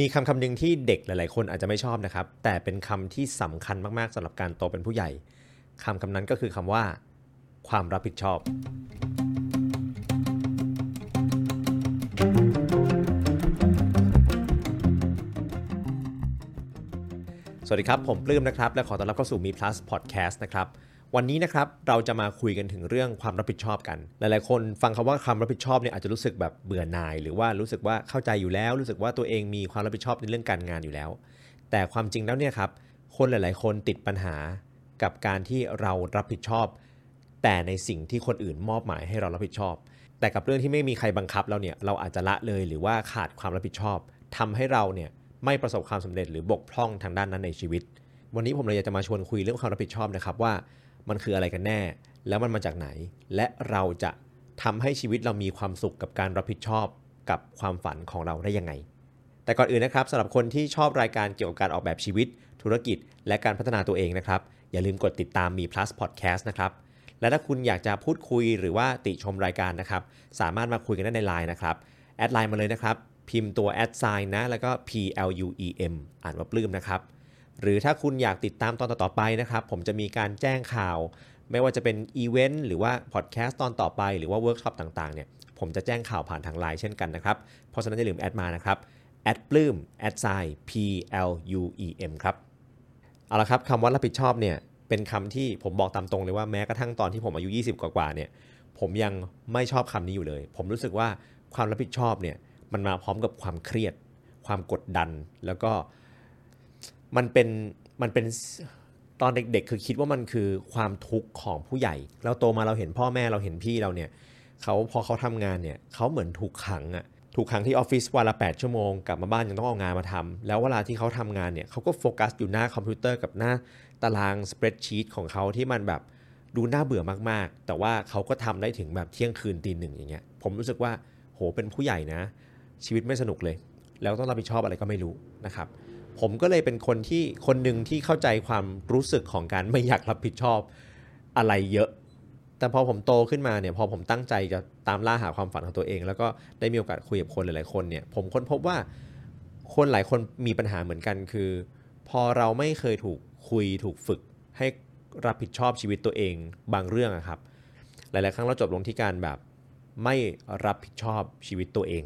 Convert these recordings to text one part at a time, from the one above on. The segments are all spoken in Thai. มีคำหนึ่งที่เด็กหลายๆคนอาจจะไม่ชอบนะครับแต่เป็นคำที่สำคัญมากๆสำหรับการโตเป็นผู้ใหญ่คำนั้นก็คือคำว่าความรับผิดชอบสวัสดีครับผมปลื้มนะครับและขอต้อนรับเข้าสู่ MePlus Podcast นะครับวันนี้นะครับเราจะมาคุยกันถึงเรื่องความรับผิดชอบกันหลายๆคนฟังคำว่าความรับผิดชอบเนี่ยอาจจะรู้สึกแบบเบื่อหน่ายหรือว่ารู้สึกว่าเข้าใจอยู่แล้วรู้สึกว่าตัวเองมีความรับผิดชอบในเรื่องการงานอยู่แล้วแต่ความจริงแล้วเนี่ยครับคนหลายๆคนติดปัญหากับการที่เรารับผิดชอบแต่ในสิ่งที่คนอื่นมอบหมายให้เรารับผิดชอบแต่กับเรื่องที่ไม่มีใครบังคับเราเนี่ยเราอาจจะละเลยหรือว่าขาดความรับผิดชอบทำให้เราเนี่ยไม่ประสบความสำเร็จหรือบกพร่องทางด้านนั้นในชีวิตวันนี้ผมเลยอยากจะมาชวนคุยเรื่องความรับผิดชอบนะครับว่ามันคืออะไรกันแน่แล้วมันมาจากไหนและเราจะทำให้ชีวิตเรามีความสุขกับการรับผิดชอบกับความฝันของเราได้ยังไงแต่ก่อนอื่นนะครับสำหรับคนที่ชอบรายการเกี่ยวกับการออกแบบชีวิตธุรกิจและการพัฒนาตัวเองนะครับอย่าลืมกดติดตาม MePlus Podcast นะครับและถ้าคุณอยากจะพูดคุยหรือว่าติชมรายการนะครับสามารถมาคุยกันได้ใน LINE นะครับแอดไลน์มาเลยนะครับพิมพ์ตัว @ นะแล้วก็ PLUEM อ่านว่าปลื้มนะครับหรือถ้าคุณอยากติดตามตอนต่อไปนะครับผมจะมีการแจ้งข่าวไม่ว่าจะเป็นอีเวนต์หรือว่าพอดแคสต์ตอนต่อไปหรือว่าเวิร์กช็อปต่างๆเนี่ยผมจะแจ้งข่าวผ่านทาง LINE เช่นกันนะครับเพราะฉะนั้นอย่าลืมแอดมานะครับแอดปลื้ม @ PLUEM ครับเอาละครับคำว่ารับผิดชอบเนี่ยเป็นคำที่ผมบอกตามตรงเลยว่าแม้กระทั่งตอนที่ผมอายุ20กว่าๆเนี่ยผมยังไม่ชอบคำนี้อยู่เลยผมรู้สึกว่าความรับผิดชอบเนี่ยมันมาพร้อมกับความเครียดความกดดันแล้วก็มันเป็นตอนเด็กๆคือคิดว่ามันคือความทุกข์ของผู้ใหญ่เราโตมาเราเห็นพ่อแม่เราเห็นพี่เราเนี่ยเขาพอเขาทำงานเนี่ยเขาเหมือนถูกขังอะถูกขังที่ออฟฟิศวันละ8ชั่วโมงกลับมาบ้านยังต้องเอางานมาทำแล้วเวลาที่เขาทำงานเนี่ยเขาก็โฟกัสอยู่หน้าคอมพิวเตอร์กับหน้าตารางสเปรดชีตของเขาที่มันแบบดูน่าเบื่อมากๆแต่ว่าเขาก็ทำได้ถึงแบบเที่ยงคืนตีหนึ่งอย่างเงี้ยผมรู้สึกว่าโหเป็นผู้ใหญ่นะชีวิตไม่สนุกเลยแล้วต้องรับผิดชอบอะไรก็ไม่รู้นะครับผมก็เลยเป็นคนหนึ่งที่เข้าใจความรู้สึกของการไม่อยากรับผิดชอบอะไรเยอะแต่พอผมโตขึ้นมาเนี่ยพอผมตั้งใจจะตามล่าหาความฝันของตัวเองแล้วก็ได้มีโอกาสคุยกับคนหลายๆคนเนี่ยผมค้นพบว่าคนหลายคนมีปัญหาเหมือนกันคือพอเราไม่เคยถูกคุยถูกฝึกให้รับผิดชอบชีวิตตัวเองบางเรื่องอะครับหลายๆครั้งเราจบลงที่การแบบไม่รับผิดชอบชีวิตตัวเอง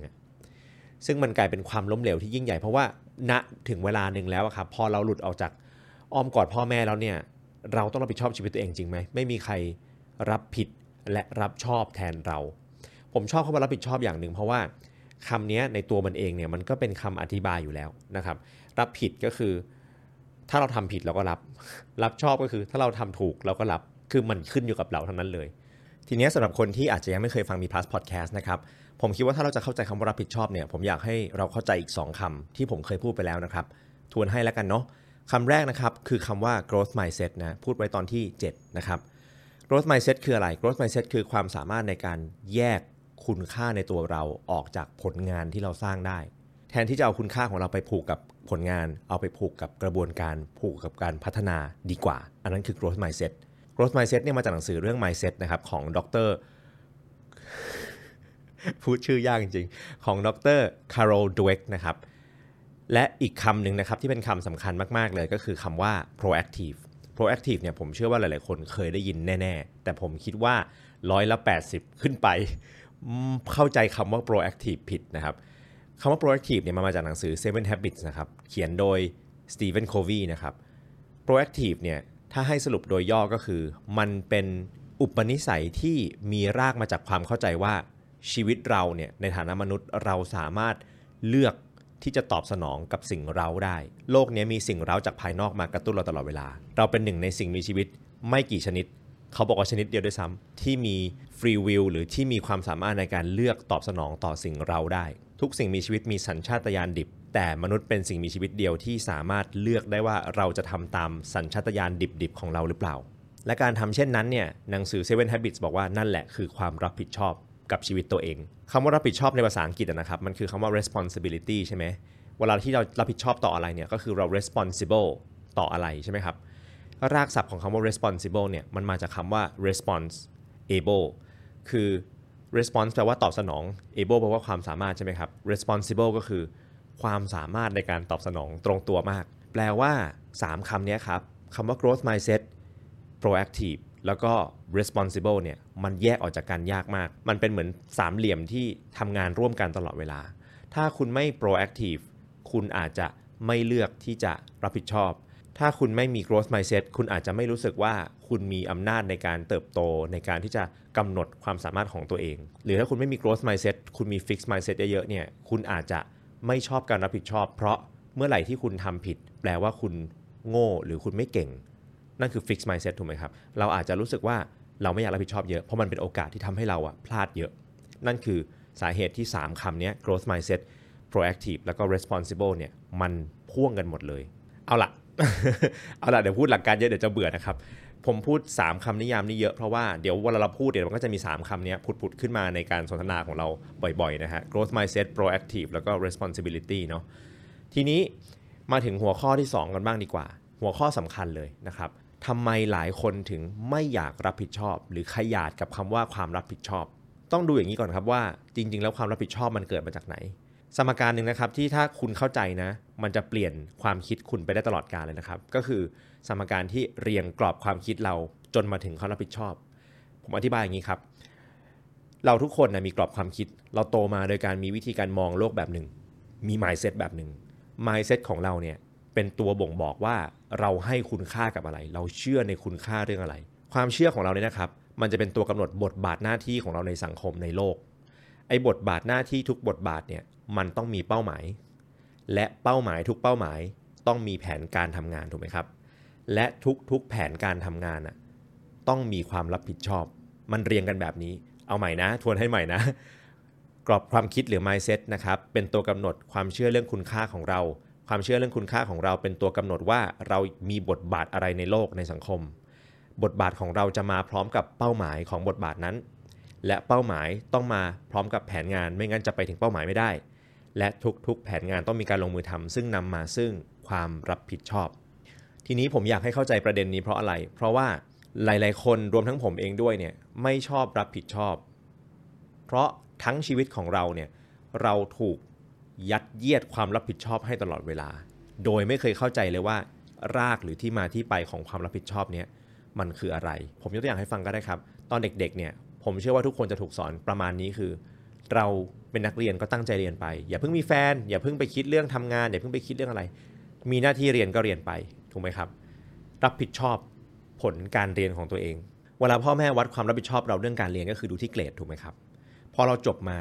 ซึ่งมันกลายเป็นความล้มเหลวที่ยิ่งใหญ่เพราะว่าณถึงเวลาหนึ่งแล้วครับพอเราหลุดออกจากอ้อมกอดพ่อแม่แล้วเนี่ยเราต้องรับผิดชอบชีวิตตัวเองจริงไหมไม่มีใครรับผิดและรับชอบแทนเราผมชอบคำว่ารับผิดชอบอย่างหนึ่งเพราะว่าคำนี้ในตัวมันเองเนี่ยมันก็เป็นคำอธิบายอยู่แล้วนะครับรับผิดก็คือถ้าเราทำผิดเราก็รับชอบก็คือถ้าเราทำถูกเราก็รับคือมันขึ้นอยู่กับเราทั้งนั้นเลยทีนี้สำหรับคนที่อาจจะยังไม่เคยฟัง MePlus Podcast นะครับผมคิดว่าถ้าเราจะเข้าใจคำว่ารับผิดชอบเนี่ยผมอยากให้เราเข้าใจอีก2คำที่ผมเคยพูดไปแล้วนะครับทวนให้แล้วกันเนาะคำแรกนะครับคือคำว่า growth mindset นะพูดไว้ตอนที่7นะครับ growth mindset คืออะไร growth mindset คือความสามารถในการแยกคุณค่าในตัวเราออกจากผลงานที่เราสร้างได้แทนที่จะเอาคุณค่าของเราไปผูกกับผลงานเอาไปผูกกับกระบวนการผูกกับการพัฒนาดีกว่าอันนั้นคือ growth mindset growth mindset เนี่ยมาจากหนังสือเรื่อง mindset นะครับของดร.พูดชื่อยากจริงๆของดร.คาร์โรล ดเวกนะครับและอีกคำหนึ่งนะครับที่เป็นคำสำคัญมากๆเลยก็คือคำว่า proactive proactive เนี่ยผมเชื่อว่าหลายๆคนเคยได้ยินแน่ๆแต่ผมคิดว่า80%ขึ้นไปเข้าใจคำว่า proactive ผิดนะครับคำว่า proactive เนี่ยมาจากหนังสือ Seven Habits นะครับเขียนโดย Stephen Covey นะครับ proactive เนี่ยถ้าให้สรุปโดยย่อก็คือมันเป็นอุปนิสัยที่มีรากมาจากความเข้าใจว่าชีวิตเราเนี่ยในฐานะมนุษย์เราสามารถเลือกที่จะตอบสนองกับสิ่งเร้าได้โลกนี้มีสิ่งเร้าจากภายนอกมากระตุ้นเราตลอดเวลาเราเป็นหนึ่งในสิ่งมีชีวิตไม่กี่ชนิดเขาบอกว่าชนิดเดียวด้วยซ้ำที่มีฟรีวิลหรือที่มีความสามารถในการเลือกตอบสนองต่อสิ่งเร้าได้ทุกสิ่งมีชีวิตมีสัญชาตญาณดิบแต่มนุษย์เป็นสิ่งมีชีวิตเดียวที่สามารถเลือกได้ว่าเราจะทำตามสัญชาตญาณดิบๆของเราหรือเปล่าและการทำเช่นนั้นเนี่ยหนังสือ Seven Habits บอกว่านั่นแหละคือความรับผิดชอบกับชีวิตตัวเองคำว่ารับผิดชอบในภาษาอังกฤษนะครับมันคือคำว่า responsibility ใช่ไหมเวลาที่เรารับผิดชอบต่ออะไรเนี่ยก็คือเรา responsible ต่ออะไรใช่ไหมครับรากศัพท์ของคำว่า responsible เนี่ยมันมาจากคำว่า response able คือ response แปลว่าตอบสนอง able แปลว่าความสามารถใช่ไหมครับ responsible ก็คือ ความสามารถในการตอบสนองตรงตัวมากแปลว่า3คำนี้ครับคำว่า growth mindset proactive แล้วก็ responsible เนี่ยมันแยกออกจากกันยากมากมันเป็นเหมือนสามเหลี่ยมที่ทำงานร่วมกันตลอดเวลาถ้าคุณไม่ proactive คุณอาจจะไม่เลือกที่จะรับผิดชอบถ้าคุณไม่มี growth mindset คุณอาจจะไม่รู้สึกว่าคุณมีอำนาจในการเติบโตในการที่จะกำหนดความสามารถของตัวเองหรือถ้าคุณไม่มี growth mindset คุณมี fixed mindset เยอะๆเนี่ยคุณอาจจะไม่ชอบการรับผิดชอบเพราะเมื่อไหร่ที่คุณทำผิดแปลว่าคุณโง่หรือคุณไม่เก่งนั่นคือ fixed mindset ถูกไหมครับเราอาจจะรู้สึกว่าเราไม่อยากรับผิดชอบเยอะเพราะมันเป็นโอกาสที่ทำให้เราพลาดเยอะนั่นคือสาเหตุที่3คำนี้ growth mindset proactive แล้วก็ responsible เนี่ยมันพ่วงกันหมดเลยเอาล่ะเดี๋ยวพูดหลักการเยอะเดี๋ยวจะเบื่อนะครับผมพูด3คำนิยามนี้เยอะเพราะว่าเดี๋ยวเวลาเราพูดเดี๋ยวมันก็จะมี3คำนี้ผุดๆขึ้นมาในการสนทนาของเราบ่อยๆนะฮะ growth mindset proactive แล้วก็ responsibility เนาะทีนี้มาถึงหัวข้อที่2กันบ้างดีกว่าหัวข้อสำคัญเลยนะครับทำไมหลายคนถึงไม่อยากรับผิดชอบหรือขยาดกับคำว่าความรับผิดชอบต้องดูอย่างนี้ก่อนครับว่าจริงๆแล้วความรับผิดชอบมันเกิดมาจากไหนสมการหนึ่งนะครับที่ถ้าคุณเข้าใจนะมันจะเปลี่ยนความคิดคุณไปได้ตลอดกาลเลยนะครับก็คือสมการที่เรียงกรอบความคิดเราจนมาถึงความรับผิดชอบผมอธิบายอย่างนี้ครับเราทุกคนนะมีกรอบความคิดเราโตมาโดยการมีวิธีการมองโลกแบบหนึ่งมี mindset แบบหนึ่ง mindset ของเราเนี่ยเป็นตัวบ่งบอกว่าเราให้คุณค่ากับอะไรเราเชื่อในคุณค่าเรื่องอะไรความเชื่อของเราเนี่ยนะครับมันจะเป็นตัวกำหนดบทบาทหน้าที่ของเราในสังคมในโลกไอ้บทบาทหน้าที่ทุกบทบาทเนี่ยมันต้องมีเป้าหมายและเป้าหมายทุกเป้าหมายต้องมีแผนการทำงานถูกไหมครับและทุกแผนการทำงานน่ะต้องมีความรับผิดชอบมันเรียงกันแบบนี้เอาใหม่นะทวนให้ใหม่นะกรอบความคิดหรือ mindset นะครับเป็นตัวกำหนดความเชื่อเรื่องคุณค่าของเราความเชื่อเรื่องคุณค่าของเราเป็นตัวกำหนดว่าเรามีบทบาทอะไรในโลกในสังคมบทบาทของเราจะมาพร้อมกับเป้าหมายของบทบาทนั้นและเป้าหมายต้องมาพร้อมกับแผนงานไม่งั้นจะไปถึงเป้าหมายไม่ได้และทุกๆแผนงานต้องมีการลงมือทำซึ่งนำมาซึ่งความรับผิดชอบทีนี้ผมอยากให้เข้าใจประเด็นนี้เพราะอะไรเพราะว่าหลายๆคนรวมทั้งผมเองด้วยเนี่ยไม่ชอบรับผิดชอบเพราะทั้งชีวิตของเราเนี่ยเราถูกยัดเยียดความรับผิดชอบให้ตลอดเวลาโดยไม่เคยเข้าใจเลยว่ารากหรือที่มาที่ไปของความรับผิดชอบเนี่ยมันคืออะไรผมยกตัวอย่างให้ฟังก็ได้ครับตอนเด็กๆเนี่ยผมเชื่อว่าทุกคนจะถูกสอนประมาณนี้คือเราเป็นนักเรียนก็ตั้งใจเรียนไปอย่าเพิ่งมีแฟนอย่าเพิ่งไปคิดเรื่องทำงานอย่าเพิ่งไปคิดเรื่องอะไรมีหน้าที่เรียนก็เรียนไปถูกไหมครับรับผิดชอบผลการเรียนของตัวเองเวลาพ่อแม่วัดความรับผิดชอบเราเรื่องการเรียนก็คือดูที่เกรดถูกไหมครับพอเราจบมา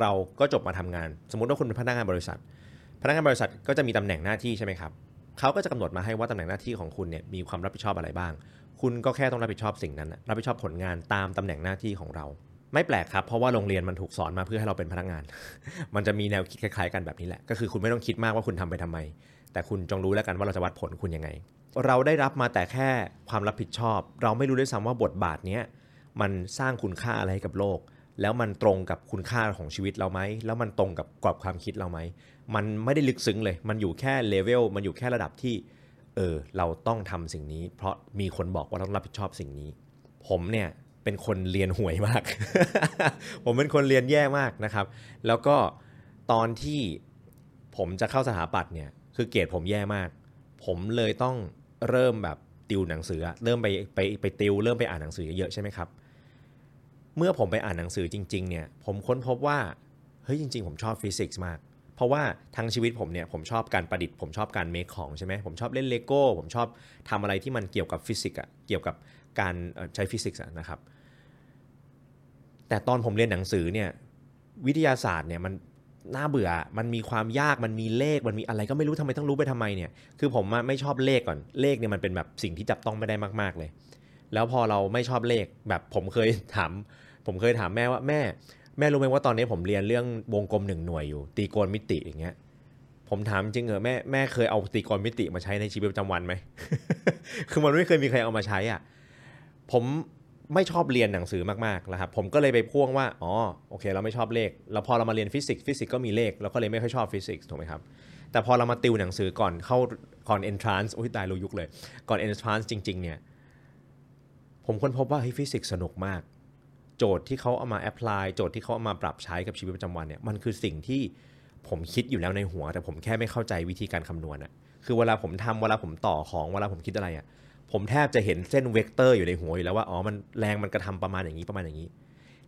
เราก็จบมาทำงานสมมติว่าคุณเป็นพนักงานบริษัทพนักงานบริษัทก็จะมีตำแหน่งหน้าที่ใช่ไหมครับเขาก็จะกำหนดมาให้ว่าตำแหน่งหน้าที่ของคุณเนี่ยมีความรับผิดชอบอะไรบ้างคุณก็แค่ต้องรับผิดชอบสิ่งนั้นรับผิดชอบผลงานตามตำแหน่งหน้าที่ของเราไม่แปลกครับเพราะว่าโรงเรียนมันถูกสอนมาเพื่อให้เราเป็นพนักงานมันจะมีแนวคิดคล้ายๆกันแบบนี้แหละก็คือคุณไม่ต้องคิดมากว่าคุณทำไปทำไมแต่คุณจงรู้แล้วกันว่าเราจะวัดผลคุณยังไงเราได้รับมาแต่แค่ความรับผิดชอบเราไม่รู้ด้วยซ้ำว่าบทบาทนี้มันสร้างคุณค่าอะไรให้กับโลกแล้วมันตรงกับคุณค่าของชีวิตเราไหมแล้วมันตรงกับกรอบความคิดเราไหมมันไม่ได้ลึกซึ้งเลยมันอยู่แค่เลเวลมันอยู่แค่ระดับที่เราต้องทำสิ่งนี้เพราะมีคนบอกว่าเราต้องรับผิดชอบสิ่งนี้ผมเนี่ยเป็นคนเรียนห่วยมาก ผมเป็นคนเรียนแย่มากนะครับแล้วก็ตอนที่ผมจะเข้าสถาปัตย์เนี่ยคือเกรดผมแย่มากผมเลยต้องเริ่มแบบติวหนังสือเริ่มไปติวเริ่มไปอ่านหนังสือเยอะใช่ไหมครับเมื่อผมไปอ่านหนังสือจริงๆเนี่ยผมค้นพบว่าเฮ้ยจริงๆผมชอบฟิสิกส์มากเพราะว่าทั้งชีวิตผมเนี่ยผมชอบการประดิษฐ์ผมชอบการเมคของใช่ไหมผมชอบเล่นเลโก้ผมชอบทำอะไรที่มันเกี่ยวกับฟิสิกส์เกี่ยวกับการใช้ฟิสิกส์นะครับแต่ตอนผมเรียนหนังสือเนี่ยวิทยาศาสตร์เนี่ยมันน่าเบื่อมันมีความยากมันมีเลขมันมีอะไรก็ไม่รู้ทำไมต้องรู้ไปทำไมเนี่ยคือผมไม่ชอบเลขก่อนเลขเนี่ยมันเป็นแบบสิ่งที่จับต้องไม่ได้มากๆเลยแล้วพอเราไม่ชอบเลขแบบผมเคยถามแม่ว่าแม่รู้ไหมว่าตอนนี้ผมเรียนเรื่องวงกลม1หน่วยอยู่ตรีโกณมิติอย่างเงี้ยผมถามจริงเหรอแม่เคยเอาตรีโกณมิติมาใช้ในชีวิตประจำวันไหม คือมันไม่เคยมีใครเอามาใช้อ่ะผมไม่ชอบเรียนหนังสือมากๆนะครับผมก็เลยไปพ่วงว่าอ๋อโอเคเราไม่ชอบเลขแล้วพอเรามาเรียนฟิสิกส์ก็มีเลขเราก็เลยไม่ค่อยชอบฟิสิกส์ถูกไหมครับแต่พอเรามาติวหนังสือก่อน entrance โอ้ยตายรู้ยุคเลยก่อน entrance จริงๆเนี่ยผมค้นพบว่าฟิสิกส์สนุกมากโจทย์ที่เขาเอามาแอพพลายโจทย์ที่เขาเอามาปรับใช้กับชีวิตประจำวันเนี่ยมันคือสิ่งที่ ผมคิดอยู่แล้วในหัวแต่ผมแค่ไม่เข้าใจวิธีการคำนวณอ่ะคือเวลาผมทำเวลาผมต่อของเวลาผมคิดอะไรอ่ะผมแทบจะเห็นเส้นเวกเตอร์อยู่ในหัวอยู่แล้วว่าอ๋อมันแรงมันกระทำประมาณอย่างนี้ประมาณอย่างนี้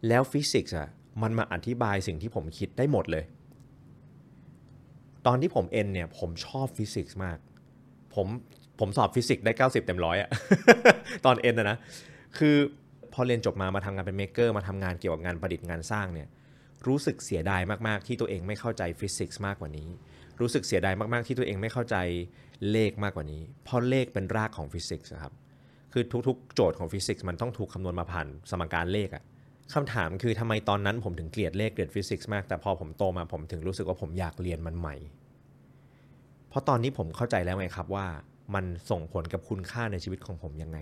แล้วฟิสิกส์อ่ะมันมาอธิบายสิ่งที่ผมคิดได้หมดเลยตอนที่ผมเอ็นเนี่ยผมชอบฟิสิกส์มากผมสอบฟิสิกส์ได้90เต็ม100อ่ะ ตอนเอ็นนะคือพอเรียนจบมาทำงานเป็นเมคเกอร์มาทำงานเกี่ยวกับงานประดิษฐ์งานสร้างเนี่ยรู้สึกเสียดายมากๆที่ตัวเองไม่เข้าใจฟิสิกส์มากกว่านี้รู้สึกเสียดายมากๆที่ตัวเองไม่เข้าใจเลขมากกว่านี้เพราะเลขเป็นรากของฟิสิกส์ครับคือทุกๆโจทย์ของฟิสิกส์มันต้องถูกคำนวณมาผ่านสมการเลขอ่ะคำถามคือทำไมตอนนั้นผมถึงเกลียดเลขเกลียดฟิสิกส์มากแต่พอผมโตมาผมถึงรู้สึกว่าผมอยากเรียนมันใหม่เพราะตอนนี้ผมเข้าใจแล้วไงครับว่ามันส่งผลกับคุณค่าในชีวิตของผมยังไง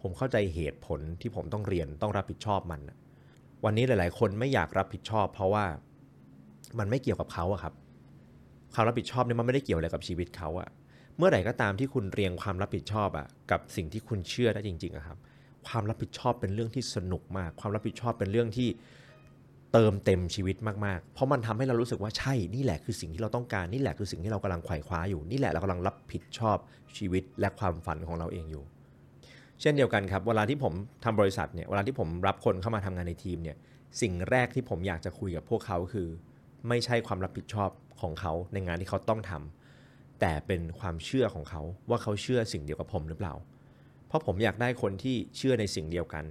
ผมเข้าใจเหตุผลที่ผมต้องเรียนต้องรับผิดชอบมันวันนี้หลายๆคนไม่อยากรับผิดชอบเพราะว่ามันไม่เกี่ยวกับเขาอะครับความรับผิดชอบเนี่ยมันไม่ได้เกี่ยวอะไรกับชีวิตเขาอะเมื่อไหร่ก็ตามที่คุณเรียงความรับผิดชอบอะกับสิ่งที่คุณเชื่อได้จริงๆอะครับความรับผิดชอบเป็นเรื่องที่สนุกมากความรับผิดชอบเป็นเรื่องที่เติมเต็มชีวิตมากๆเพราะมันทำให้เรารู้สึกว่าใช่นี่แหละคือสิ่งที่เราต้องการนี่แหละคือสิ่งที่เรากำลังไขว่คว้าอยู่นี่แหละเรากำลังรับผิดชอบชีวิตและความฝันของเราเองอยู่เช่นเดียวกันครับเวลาที่ผมทำบริษัทเนี่ยเวลาที่ผมรับคนเข้ามาทำงานในทีมเนี่ยสิ่งแรกที่ผมอยากจะคุยกับพวกเขาคือไม่ใช่ความรับผิดชอบของเขาในงานที่เขาต้องทำแต่เป็นความเชื่อของเขาว่าเขาเชื่อสิ่งเดียวกับผมหรือเปล่าเพราะผมอยากได้คนที่เชื่อในสิ่งเดียวกัน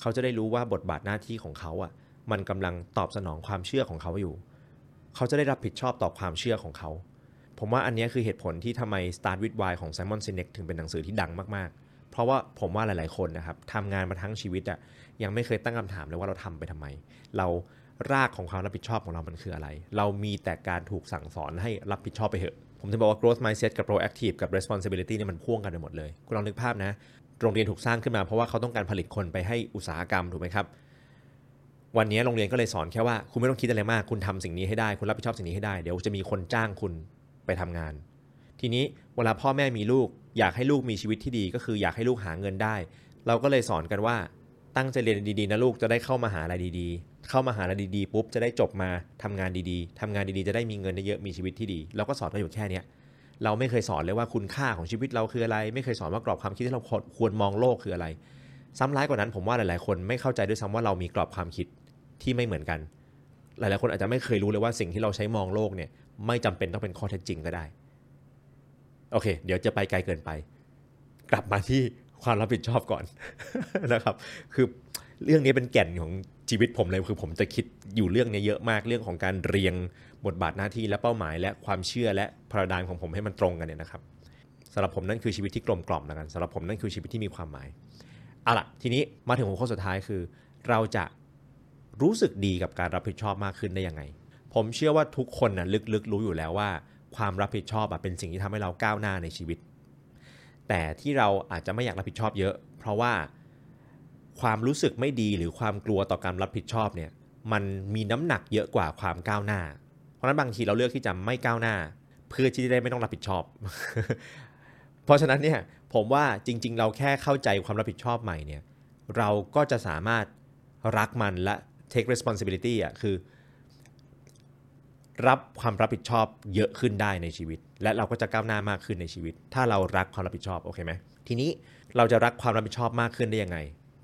เขาจะได้รู้ว่าบทบาทหน้าที่ของเขาอ่ะมันกำลังตอบสนองความเชื่อของเขาอยู่เขาจะได้รับผิดชอบต่อความเชื่อของเขาผมว่าอันนี้คือเหตุผลที่ทำไม Start with Why ของ Simon Sinek ถึงเป็นหนังสือที่ดังมากๆเพราะว่าผมว่าหลายๆคนนะครับทำงานมาทั้งชีวิตอ่ะยังไม่เคยตั้งคำถามเลยว่าเราทำไปทำไมเรารากของความรับผิดชอบของเรามันคืออะไรเรามีแต่การถูกสั่งสอนให้รับผิดชอบไปเถอะผมถึงบอกว่า growth mindset กับ proactive กับ responsibility เนี่ยมันพ่วงกันไปหมดเลยคุณลองนึกภาพนะโรงเรียนถูกสร้างขึ้นมาเพราะว่าเขาต้องการผลิตคนไปให้อุตสาหกรรมถูกไหมครับวันนี้โรงเรียนก็เลยสอนแค่ว่าคุณไม่ต้องคิดอะไรมากคุณทำสิ่งนี้ให้ได้คุณรับผิดชอบสิ่งนี้ให้ได้เดี๋ยวจะมีคนจ้างคุณไปทำงานทีนี้เวลาพ่อแม่มีลูกอยากให้ลูกมีชีวิตที่ดีก็คืออยากให้ลูกหาเงินได้เราก็เลยสอนกันว่าตั้งใจเรียนดีๆนะลูกจะได้เข้ามหาลัยดีๆเข้ามหาลัยดีๆปุ๊บจะได้จบมาทำงานดีๆทำงานดีๆจะได้มีเงินเยอะมีชีวิตที่ดีเราก็สอนกันอยู่แค่นี้เราไม่เคยสอนเลยว่าคุณค่าของชีวิตเราคืออะไรไม่เคยสอนว่ากรอบความคิดที่เราควรมองโลกคืออะไรซ้ำร้ายกว่านั้นผมว่าหลายๆคนไม่เข้าใจด้วยซ้ำว่าเรามีกรอบความคิดที่ไม่เหมือนกันหลายๆคนอาจจะไม่เคยรู้เลยว่าสิ่งที่เราใช้มองโลกเนี่ยไม่จำเป็นต้องเป็นข้อเท็จจริงก็ได้โอเคเดี๋ยวจะไปไกลเกินไปกลับมาที่ความรับผิดชอบก่อน นะครับคือเรื่องนี้เป็นแก่นของชีวิตผมเลยคือผมจะคิดอยู่เรื่องนี้เยอะมากเรื่องของการเรียงบทบาทหน้าที่และเป้าหมายและความเชื่อและพาราไดม์ของผมให้มันตรงกันเนี่ยนะครับสำหรับผมนั่นคือชีวิตที่กลมกล่อมแล้วกันสำหรับผมนั่นคือชีวิตที่มีความหมายเอาล่ะทีนี้มาถึงหัวข้อสุดท้ายคือเราจะรู้สึกดีกับการรับผิดชอบมากขึ้นได้ยังไงผมเชื่อว่าทุกคนน่ะลึกๆรู้อยู่แล้วว่าความรับผิดชอบเป็นสิ่งที่ทำให้เราก้าวหน้าในชีวิตแต่ที่เราอาจจะไม่อยากรับผิดชอบเยอะเพราะว่าความรู้สึกไม่ดีหรือความกลัวต่อการรับผิดชอบเนี่ยมันมีน้ำหนักเยอะกว่าความก้าวหน้าเพราะนั้นบางทีเราเลือกที่จะไม่ก้าวหน้าเพื่อที่จะได้ไม่ต้องรับผิดชอบ เพราะฉะนั้นเนี่ยผมว่าจริงๆเราแค่เข้าใจความรับผิดชอบใหม่เนี่ยเราก็จะสามารถรักมันและ take responsibility คือรับความรับผิดชอบเยอะขึ้นได้ในชีวิตและเราก็จะก้าวหน้ามากขึ้นในชีวิตถ้าเรารักความรับผิดชอบโอเคไหมทีนี้เราจะรักความรับผิดชอบมากขึ้นได้ยังไง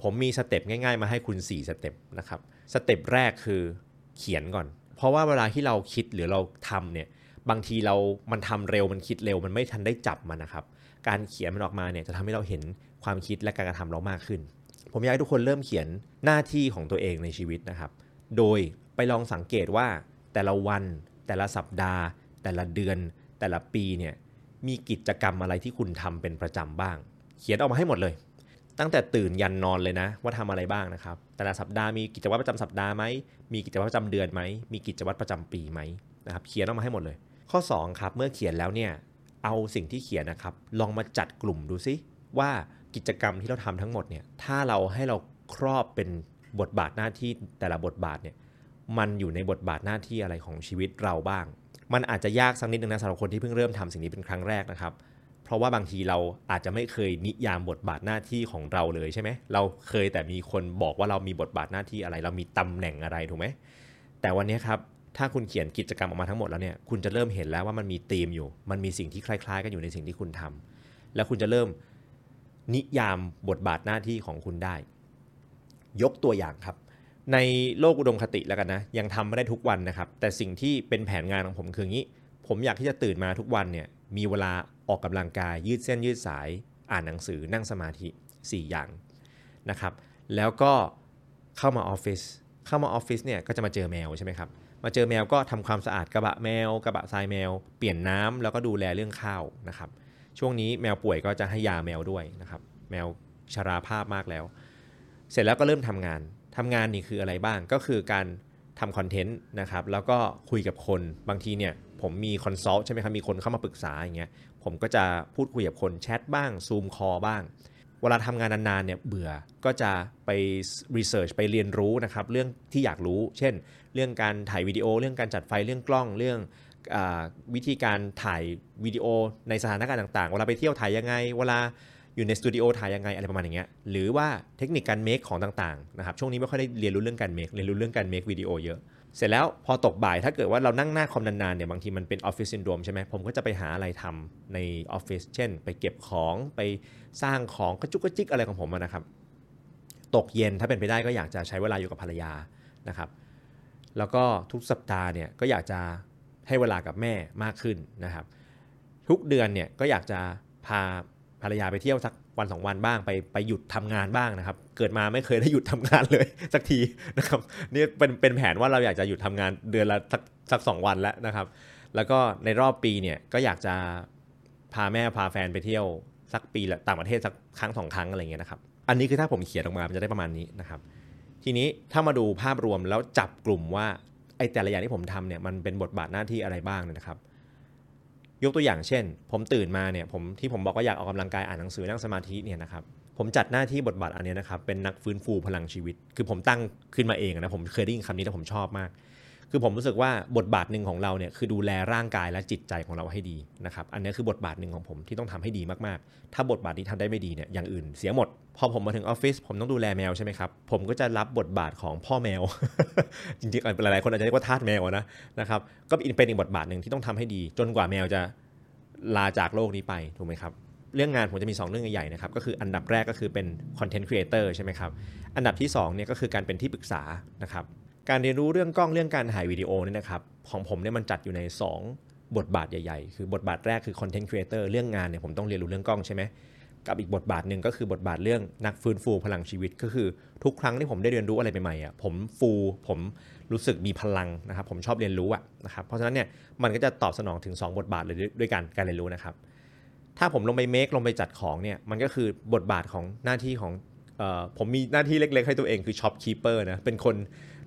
ผมมีสเต็ปง่ายๆมาให้คุณ4สเต็ปนะครับสเต็ปแรกคือเขียนก่อนเพราะว่าเวลาที่เราคิดหรือเราทำเนี่ยบางทีมันทำเร็วมันคิดเร็วมันไม่ทันได้จับมันนะครับการเขียนมันออกมาเนี่ยจะทำให้เราเห็นความคิดและการกระทำเรามากขึ้นผมอยากให้ทุกคนเริ่มเขียนหน้าที่ของตัวเองในชีวิตนะครับโดยไปลองสังเกตว่าแต่ละวันแต่ละสัปดาห์แต่ละเดือนแต่ละปีเนี่ยมีกิจกรรมอะไรที่คุณทำเป็นประจำบ้างเขียนออกมาให้หมดเลยตั้งแต่ตื่นยันนอนเลยนะว่าทำอะไรบ้างนะครับแต่ละสัปดาห์มีกิจวัตรประจำสัปดาห์ไหมมีกิจวัตรประจำเดือนไหมมีกิจวัตรประจำปีไหมนะครับเขียนออกมาให้หมดเลยข้อ2ครับเมื่อเขียนแล้วเนี่ยเอาสิ่งที่เขียนนะครับลองมาจัดกลุ่มดูซิว่ากิจกรรมที่เราทำทั้งหมดเนี่ยถ้าเราให้เราครอบเป็นบทบาทหน้าที่แต่ละบทบาทเนี่ยมันอยู่ในบทบาทหน้าที่อะไรของชีวิตเราบ้างมันอาจจะยากสักนิดนึงนะสำหรับคนที่เพิ่งเริ่มทำสิ่งนี้เป็นครั้งแรกนะครับเพราะว่าบางทีเราอาจจะไม่เคยนิยามบทบาทหน้าที่ของเราเลยใช่ไหมเราเคยแต่มีคนบอกว่าเรามีบทบาทหน้าที่อะไรเรามีตำแหน่งอะไรถูกไหมแต่วันนี้ครับ ถ้าคุณเขียนกิจกรรมออกมาทั้งหมดแล้วเนี่ยคุณจะเริ่มเห็นแล้วว่ามันมีธีมอยู่มันมีสิ่งที่คล้ายๆกันอยู่ในสิ่งที่คุณทำแล้วคุณจะเริ่มนิยามบทบาทหน้าที่ของคุณได้ยกตัวอย่างครับในโลกอุดมคติแล้วกันนะยังทำไม่ได้ทุกวันนะครับแต่สิ่งที่เป็นแผนงานของผมคืองี้ผมอยากที่จะตื่นมาทุกวันเนี่ยมีเวลาออกกำลังกายยืดเส้นยืดสายอ่านหนังสือนั่งสมาธิ4อย่างนะครับแล้วก็เข้ามาออฟฟิศเนี่ยก็จะมาเจอแมวใช่ไหมครับมาเจอแมวก็ทำความสะอาดกระบะแมวกระบะทรายแมวเปลี่ยนน้ำแล้วก็ดูแลเรื่องข้าวนะครับช่วงนี้แมวป่วยก็จะให้ยาแมวด้วยนะครับแมวชราภาพมากแล้วเสร็จแล้วก็เริ่มทำงานนี่คืออะไรบ้างก็คือการทำคอนเทนต์นะครับแล้วก็คุยกับคนบางทีเนี่ยผมมีคอนซัลท์ใช่ไหมครับมีคนเข้ามาปรึกษาอย่างเงี้ยผมก็จะพูดคุยกับคนแชทบ้างซูมคอลบ้างเวลาทำงานนานๆเนี่ยเบื่อก็จะไปรีเสิร์ชไปเรียนรู้นะครับเรื่องที่อยากรู้เช่นเรื่องการถ่ายวิดีโอเรื่องการจัดไฟเรื่องกล้องเรื่องวิธีการถ่ายวิดีโอในสถานการณ์ต่างๆเวลาไปเที่ยวถ่ายยังไงเวลาอยู่ในสตูดิโอถ่ายยังไงอะไรประมาณอย่างเงี้ยหรือว่าเทคนิคการเมคของต่างๆนะครับช่วงนี้ไม่ค่อยได้เรียนรู้เรื่องการเมควิดีโอเยอะเสร็จแล้วพอตกบ่ายถ้าเกิดว่าเรานั่งหน้าคอมนานๆเนี่ยบางทีมันเป็นออฟฟิศซินโดรมใช่ไหมผมก็จะไปหาอะไรทำในออฟฟิศเช่นไปเก็บของไปสร้างของกระจุกกระจิกอะไรของผมนะครับตกเย็นถ้าเป็นไปได้ก็อยากจะใช้เวลาอยู่กับภรรยานะครับแล้วก็ทุกสัปดาห์เนี่ยก็อยากจะให้เวลากับแม่มากขึ้นนะครับทุกเดือนเนี่ยก็อยากจะพาภรรยาไปเที่ยวสักวัน2วันบ้างไปหยุดทำงานบ้างนะครับเกิดมาไม่เคยได้หยุดทำงานเลยสักทีนะครับนี่เป็นแผนว่าเราอยากจะหยุดทำงานเดือนละสัก2วันแล้วนะครับแล้วก็ในรอบปีเนี่ยก็อยากจะพาแม่พาแฟนไปเที่ยวสักปีละต่างประเทศสักครั้ง2ครั้งอะไรเงี้ยนะครับอันนี้คือถ้าผมเขียนออกมามันจะได้ประมาณนี้นะครับทีนี้ถ้ามาดูภาพรวมแล้วจับกลุ่มว่าไอ้แต่ละอย่างที่ผมทำเนี่ยมันเป็นบทบาทหน้าที่อะไรบ้างนะครับยกตัวอย่างเช่นผมตื่นมาเนี่ยผมที่ผมบอกว่าอยากออกกำลังกายอ่านหนังสือนั่งสมาธิเนี่ยนะครับผมจัดหน้าที่บทบาทอันนี้นะครับเป็นนักฟื้นฟูพลังชีวิตคือผมตั้งขึ้นมาเองนะผมเคยได้ยินคำนี้แล้วผมชอบมากคือผมรู้สึกว่าบทบาทหนึ่งของเราเนี่ยคือดูแลร่างกายและจิตใจของเราให้ดีนะครับอันนี้คือบทบาทหนึ่งของผมที่ต้องทำให้ดีมากๆถ้าบทบาทนี้ทำได้ไม่ดีเนี่ยอย่างอื่นเสียหมดพอผมมาถึงออฟฟิศผมต้องดูแลแมวใช่ไหมครับผมก็จะรับบทบาทของพ่อแมว จริงๆหลายๆคนอาจจะเรียกว่าทาสแมวนะครับก็เป็นอีกบทบาทหนึ่งที่ต้องทำให้ดีจนกว่าแมวจะลาจากโลกนี้ไปถูกไหมครับเรื่องงานผมจะมี2เรื่องใหญ่ๆนะครับก็คืออันดับแรกก็คือเป็นคอนเทนต์ครีเอเตอร์ใช่ไหมครับอันดับที่2เนี่ยก็คือการเป็นที่ปรึกษานะครับการเรียนรู้เรื่องกล้องเรื่องการถ่ายวิดีโอเนี่ยนะครับของผมเนี่ยมันจัดอยู่ใน2บทบาทใหญ่ๆคือบทบาทแรกคือคอนเทนต์ครีเอเตอร์เรื่องงานเนี่ยผมต้องเรียนรู้เรื่องกล้องใช่ไหมกับอีกบทบาทนึงก็คือบทบาทเรื่องนักฟื้นฟูพลังชีวิตก็คือทุกครั้งที่ผมได้เรียนรู้อะไรใหม่ๆอ่ะผมรู้สึกมีพลังนะครับผมชอบเรียนรู้อ่ะนะครับเพราะฉะนั้นเนี่ยมันก็จะตอบสนองถึง2บทบาทเลยด้วยกันการเรียนรู้นะครับถ้าผมลงไปจัดของเนี่ยมันก็คือบทบาทของหน้าที่ของผมมีหน้าที่เล็กๆให้ตัวเองคือช็อปคีปเปอร์นะเป็นคน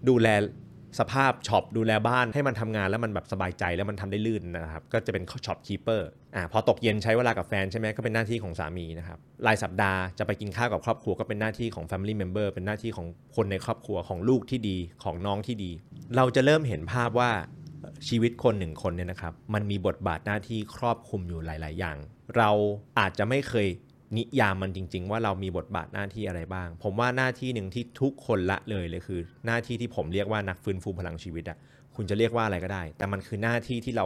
ดูแลสภาพช็อปดูแลบ้านให้มันทำงานแล้วมันแบบสบายใจแล้วมันทำได้ลื่นนะครับก็จะเป็นช็อปคีปเปอร์พอตกเย็นใช้เวลากับแฟนใช่ไหมก็เป็นหน้าที่ของสามีนะครับรายสัปดาห์จะไปกินข้าวกับครอบครัวก็เป็นหน้าที่ของ Family Member เป็นหน้าที่ของคนในครอบครัวของลูกที่ดีของน้องที่ดีเราจะเริ่มเห็นภาพว่าชีวิตคนหนึ่งคนเนี่ยนะครับมันมีบทบาทหน้าที่ครอบคลุมอยู่หลายๆอย่างเราอาจจะไม่เคยนิยามมันจริงๆว่าเรามีบทบาทหน้าที่อะไรบ้างผมว่าหน้าที่หนึ่งที่ทุกคนละเลยคือหน้าที่ที่ผมเรียกว่านักฟื้นฟูพลังชีวิตอ่ะคุณจะเรียกว่าอะไรก็ได้แต่มันคือหน้าที่ที่เรา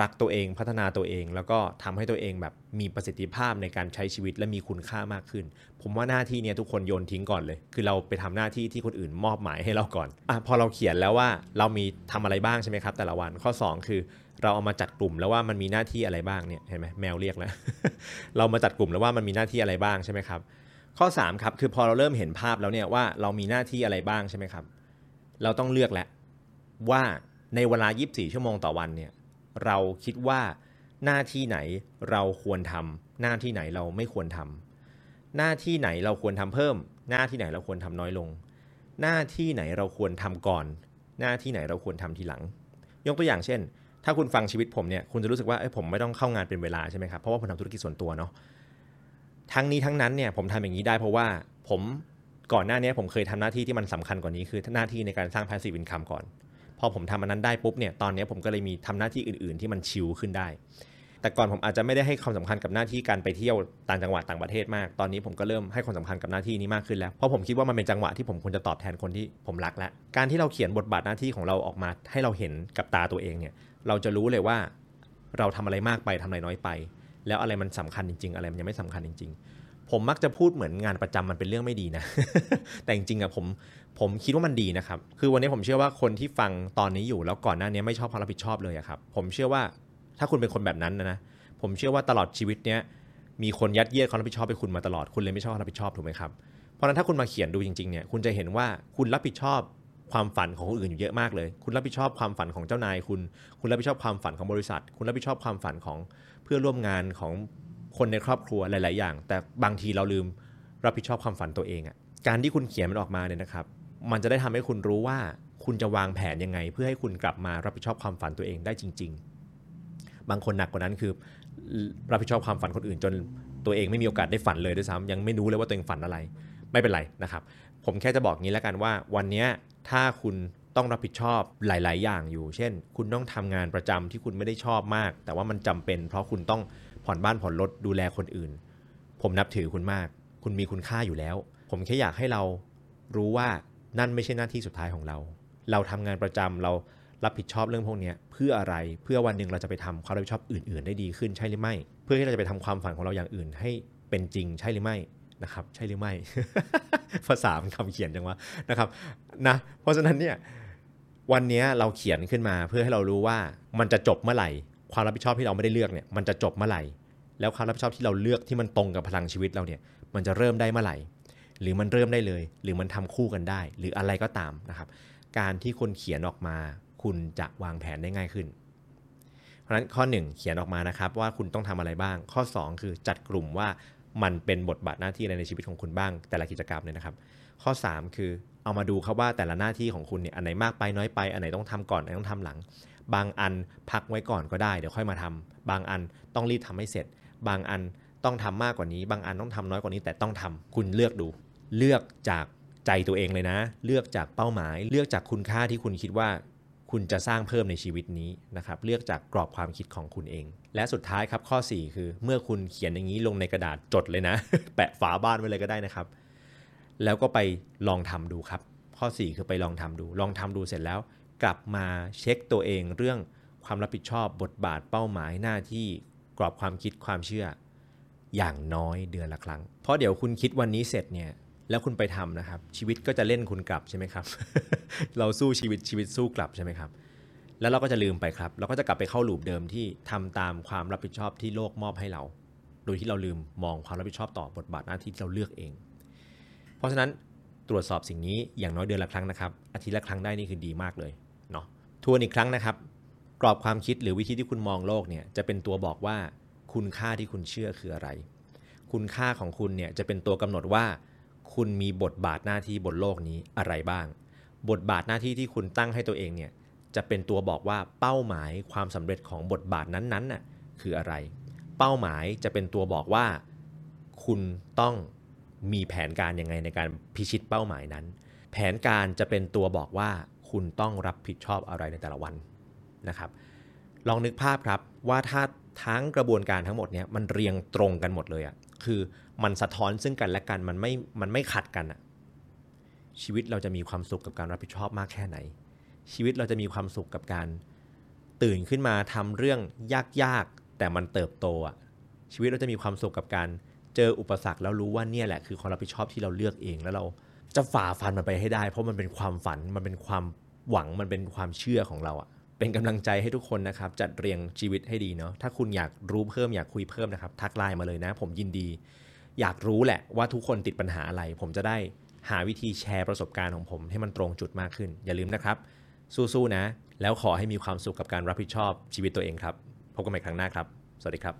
รักตัวเองพัฒนาตัวเองแล้วก็ทำให้ตัวเองแบบมีประสิทธิภาพในการใช้ชีวิตและมีคุณค่ามากขึ้นผมว่าหน้าที่เนี้ยทุกคนโยนทิ้งก่อนเลยคือเราไปทำหน้าที่ที่คนอื่นมอบหมายให้เราก่อนพอเราเขียนแล้วว่าเรามีทำอะไรบ้างใช่ไหมครับแต่ละวันข้อ2คือเราเอามาจัดกลุ่มแล้วว่ามันมีหน้าที่อะไรบ้างเนี่ยเห็นไหมแมวเรียกแล้ว เรามาจัดกลุ่มแล้วว่ามันมีหน้าที่อะไรบ้างใช่ไหมครับข้อ3ครับคือพอเราเริ่มเห็นภาพแล้วเนี่ยว่าเรามีหน้าที่อะไรบ้างใช่ไหมครับเราต้องเลือกแล้วว่าในเวลา24ชั่วโมงต่อวันเนี่ยเราคิดว่าหน้าที่ไหนเราควรทำหน้าที่ไหนเราไม่ควรทำหน้าที่ไหนเราควรทำเพิ่มหน้าที่ไหนเราควรทำน้อยลงหน้าที่ไหนเราควรทำก่อนหน้าที่ไหนเราควรทำทีหลังยกตัวอย่างเช่นถ้าคุณฟังชีวิตผมเนี่ยคุณจะรู้สึกว่าผมไม่ต้องเข้างานเป็นเวลาใช่ไหมครับเพราะว่าผมทำธุรกิจส่วนตัวเนาะทั้งนี้ทั้งนั้นเนี่ยผมทำอย่างนี้ได้เพราะว่าผมก่อนหน้านี้ผมเคยทำหน้าที่ที่มันสำคัญกว่านี้คือหน้าที่ในการสร้าง passive income ก่อนพอผมทำอันนั้นได้ปุ๊บเนี่ยตอนนี้ผมก็เลยมีทำหน้าที่อื่นๆที่มันชิลขึ้นได้ แต่ก่อนผมอาจจะไม่ได้ให้ความสำคัญกับหน้าที่การไปเที่ยวต่างจังหวัดต่างประเทศมากตอนนี้ผมก็เริ่มให้ความสำคัญกับหน้าที่นี้มากขึ้นแล้วเพราะผมคิดว่ามันเป็นจังหวะที่ผมควรจะตอบแทนคนที่ผมรักและการที่เราเขียนบทบาทหน้าที่ของเราออกมาให้เราเห็นกับตาตัวเองเนี่ยเราจะรู้เลยว่าเราทำอะไรมากไปทำอะไรน้อยไปแล้วอะไรมันสำคัญจริงๆอะไรมันยังไม่สำคัญจริงๆผมมักจะพูดเหมือนงานประจำมันเป็นเรื่องไม่ดีนะ แต่จริงๆอะผมคิดว่ามันดีนะครับคือวันนี้ผมเชื่อว่าคนที่ฟังตอนนี้อยู่แล้วก่อนหน้านี้ไม่ชอบความรับผิดชอบเลยอะครับผมเชื่อว่าถ้าคุณเป็นคนแบบนั้นนะผมเชื่อว่าตลอดชีวิตเนี้ยมีคนยัดเยียดความรับผิดชอบให้คุณมาตลอดคุณเลยไม่ชอบความรับผิดชอบถูกไหมครับเพราะนั้นถ้าคุณมาเขียนดูจริงๆเนี่ยคุณจะเห็นว่าคุณรับผิดชอบความฝันของคนอื่นอยู่เยอะมากเลยคุณรับผิดชอบความฝันของเจ้านายคุณรับผิดชอบความฝันของบริษัทคุณรับผิดชอบความฝันของเพื่อนร่วมงานของคนในครอบครัวหลายๆอย่างแต่บางทีเราลืมรับผิดชอบความฝันตัวเองอ่ะการที่คุณเขียนมันออกมาเนี่ยนะครับมันจะได้ทำให้คุณรู้ว่าคุณจะวางแผนยังไงเพื่อให้คุณกลับมารับผิดชอบความฝันตัวเองได้จริงๆบางคนหนักกว่านั้นคือรับผิดชอบความฝันคนอื่นจนตัวเองไม่มีโอกาสได้ฝันเลยด้วยซ้ำยังไม่รู้เลยว่าตัวเองฝันอะไรไม่เป็นไรนะครับผมแค่จะบอกงี้แล้วกันว่าวันนี้ถ้าคุณต้องรับผิดชอบหลายๆอย่างอยู่เช่นคุณต้องทำงานประจำที่คุณไม่ได้ชอบมากแต่ว่ามันจำเป็นเพราะคุณต้องผ่อนบ้านผ่อนรถดูแลคนอื่นผมนับถือคุณมากคุณมีคุณค่าอยู่แล้วผมแค่อยากให้เรารู้ว่านั่นไม่ใช่หน้าที่สุดท้ายของเราเราทำงานประจำเรารับผิดชอบเรื่องพวกนี้เพื่ออะไรเพื่อวันหนึ่งเราจะไปทำความรับผิดชอบอื่นๆได้ดีขึ้นใช่หรือไม่เพื่อที่เราจะไปทำความฝันของเราอย่างอื่นให้เป็นจริงใช่หรือไม่นะครับใช่หรือไม่ ภาษามันคำเขียนจังวะนะครับนะเพราะฉะนั้นเนี่ยวันนี้เราเขียนขึ้นมาเพื่อให้เรารู้ว่ามันจะจบเมื่อไหร่ความรับผิดชอบที่เราไม่ได้เลือกเนี่ยมันจะจบเมื่อไหร่แล้วความรับผิดชอบที่เราเลือกที่มันตรงกับพลังชีวิตเราเนี่ยมันจะเริ่มได้เมื่อไหร่หรือมันเริ่มได้เลยหรือมันทำคู่กันได้หรืออะไรก็ตามนะครับการที่คนเขียนออกมาคุณจะวางแผนได้ง่ายขึ้นเพราะฉะนั้นข้อ1เขียนออกมานะครับว่าคุณต้องทำอะไรบ้างข้อ2คือจัดกลุ่มว่ามันเป็นบทบาทหน้าที่ในชีวิตของคุณบ้างแต่ละกิจกรรมเนี่ยนะครับข้อ3คือเอามาดูครับว่าแต่ละหน้าที่ของคุณเนี่ยอันไหนมากไปน้อยไปอันไหนต้องทำก่อนอันไหนต้องทำหลังบางอันพักไว้ก่อนก็ได้เดี๋ยวค่อยมาทำบางอันต้องรีบทำให้เสร็จบางอันต้องทำมากกว่านี้บางอันต้องทำน้อยกว่านี้แต่ต้องทำคุณเลือกดูเลือกจากใจตัวเองเลยนะเลือกจากเป้าหมายเลือกจากคุณค่าที่คุณคิดว่าคุณจะสร้างเพิ่มในชีวิตนี้นะครับเลือกจากกรอบความคิดของคุณเองและสุดท้ายครับข้อ4คือเมื่อคุณเขียนอย่างนี้ลงในกระดาษจดเลยนะ แปะฝาบ้านไว้เลยก็ได้นะครับแล้วก็ไปลองทำดูครับข้อ4คือไปลองทำดูเสร็จแล้วกลับมาเช็คตัวเองเรื่องความรับผิดชอบบทบาทเป้าหมายหน้าที่กรอบความคิดความเชื่ออย่างน้อยเดือนละครั้งเพราะเดี๋ยวคุณคิดวันนี้เสร็จเนี่ยแล้วคุณไปทำนะครับชีวิตก็จะเล่นคุณกลับใช่ไหมครับ เราสู้ชีวิตสู้กลับใช่ไหมครับแล้วเราก็จะลืมไปครับเราก็จะกลับไปเข้าลูปเดิมที่ทำตามความรับผิดชอบที่โลกมอบให้เราโดยที่เราลืมมองความรับผิดชอบต่อบทบาทหน้าที่ที่เราเลือกเองเพราะฉะนั้นตรวจสอบสิ่งนี้อย่างน้อยเดือนละครั้งนะครับอาทิตย์ละครั้งได้นี่คือดีมากเลยเนาะทวนอีกครั้งนะครับกรอบความคิดหรือวิธีที่คุณมองโลกเนี่ยจะเป็นตัวบอกว่าคุณค่าที่คุณเชื่อคืออะไรคุณค่าของคุณเนี่ยจะเป็นตัวกำหนดว่าคุณมีบทบาทหน้าที่บนโลกนี้อะไรบ้างบทบาทหน้าที่ที่คุณตั้งให้ตัวเองเนี่ยจะเป็นตัวบอกว่าเป้าหมายความสำเร็จของบทบาทนั้นๆน่ะคืออะไรเป้าหมายจะเป็นตัวบอกว่าคุณต้องมีแผนการยังไงในการพิชิตเป้าหมายนั้นแผนการจะเป็นตัวบอกว่าคุณต้องรับผิดชอบอะไรในแต่ละวันนะครับลองนึกภาพครับว่าถ้าทั้งกระบวนการทั้งหมดเนี่ยมันเรียงตรงกันหมดเลยอ่ะคือมันสะท้อนซึ่งกันและกันมันไม่ขัดกันอ่ะชีวิตเราจะมีความสุขกับการรับผิดชอบมากแค่ไหนชีวิตเราจะมีความสุขกับการตื่นขึ้นมาทำเรื่องยากๆแต่มันเติบโตอ่ะชีวิตเราจะมีความสุขกับการเจออุปสรรคแล้วรู้ว่าเนี่ยแหละคือความรับผิดชอบที่เราเลือกเองแล้วเราจะฝ่าฟันมันไปให้ได้เพราะมันเป็นความฝันมันเป็นความหวังมันเป็นความเชื่อของเราอ่ะเป็นกำลังใจให้ทุกคนนะครับจัดเรียงชีวิตให้ดีเนาะถ้าคุณอยากรู้เพิ่มอยากคุยเพิ่มนะครับทักไลน์มาเลยนะผมยินดีอยากรู้แหละว่าทุกคนติดปัญหาอะไรผมจะได้หาวิธีแชร์ประสบการณ์ของผมให้มันตรงจุดมากขึ้นอย่าลืมนะครับสู้ๆนะแล้วขอให้มีความสุขกับการรับผิดชอบชีวิตตัวเองครับพบกันใหม่ครั้งหน้าครับสวัสดีครับ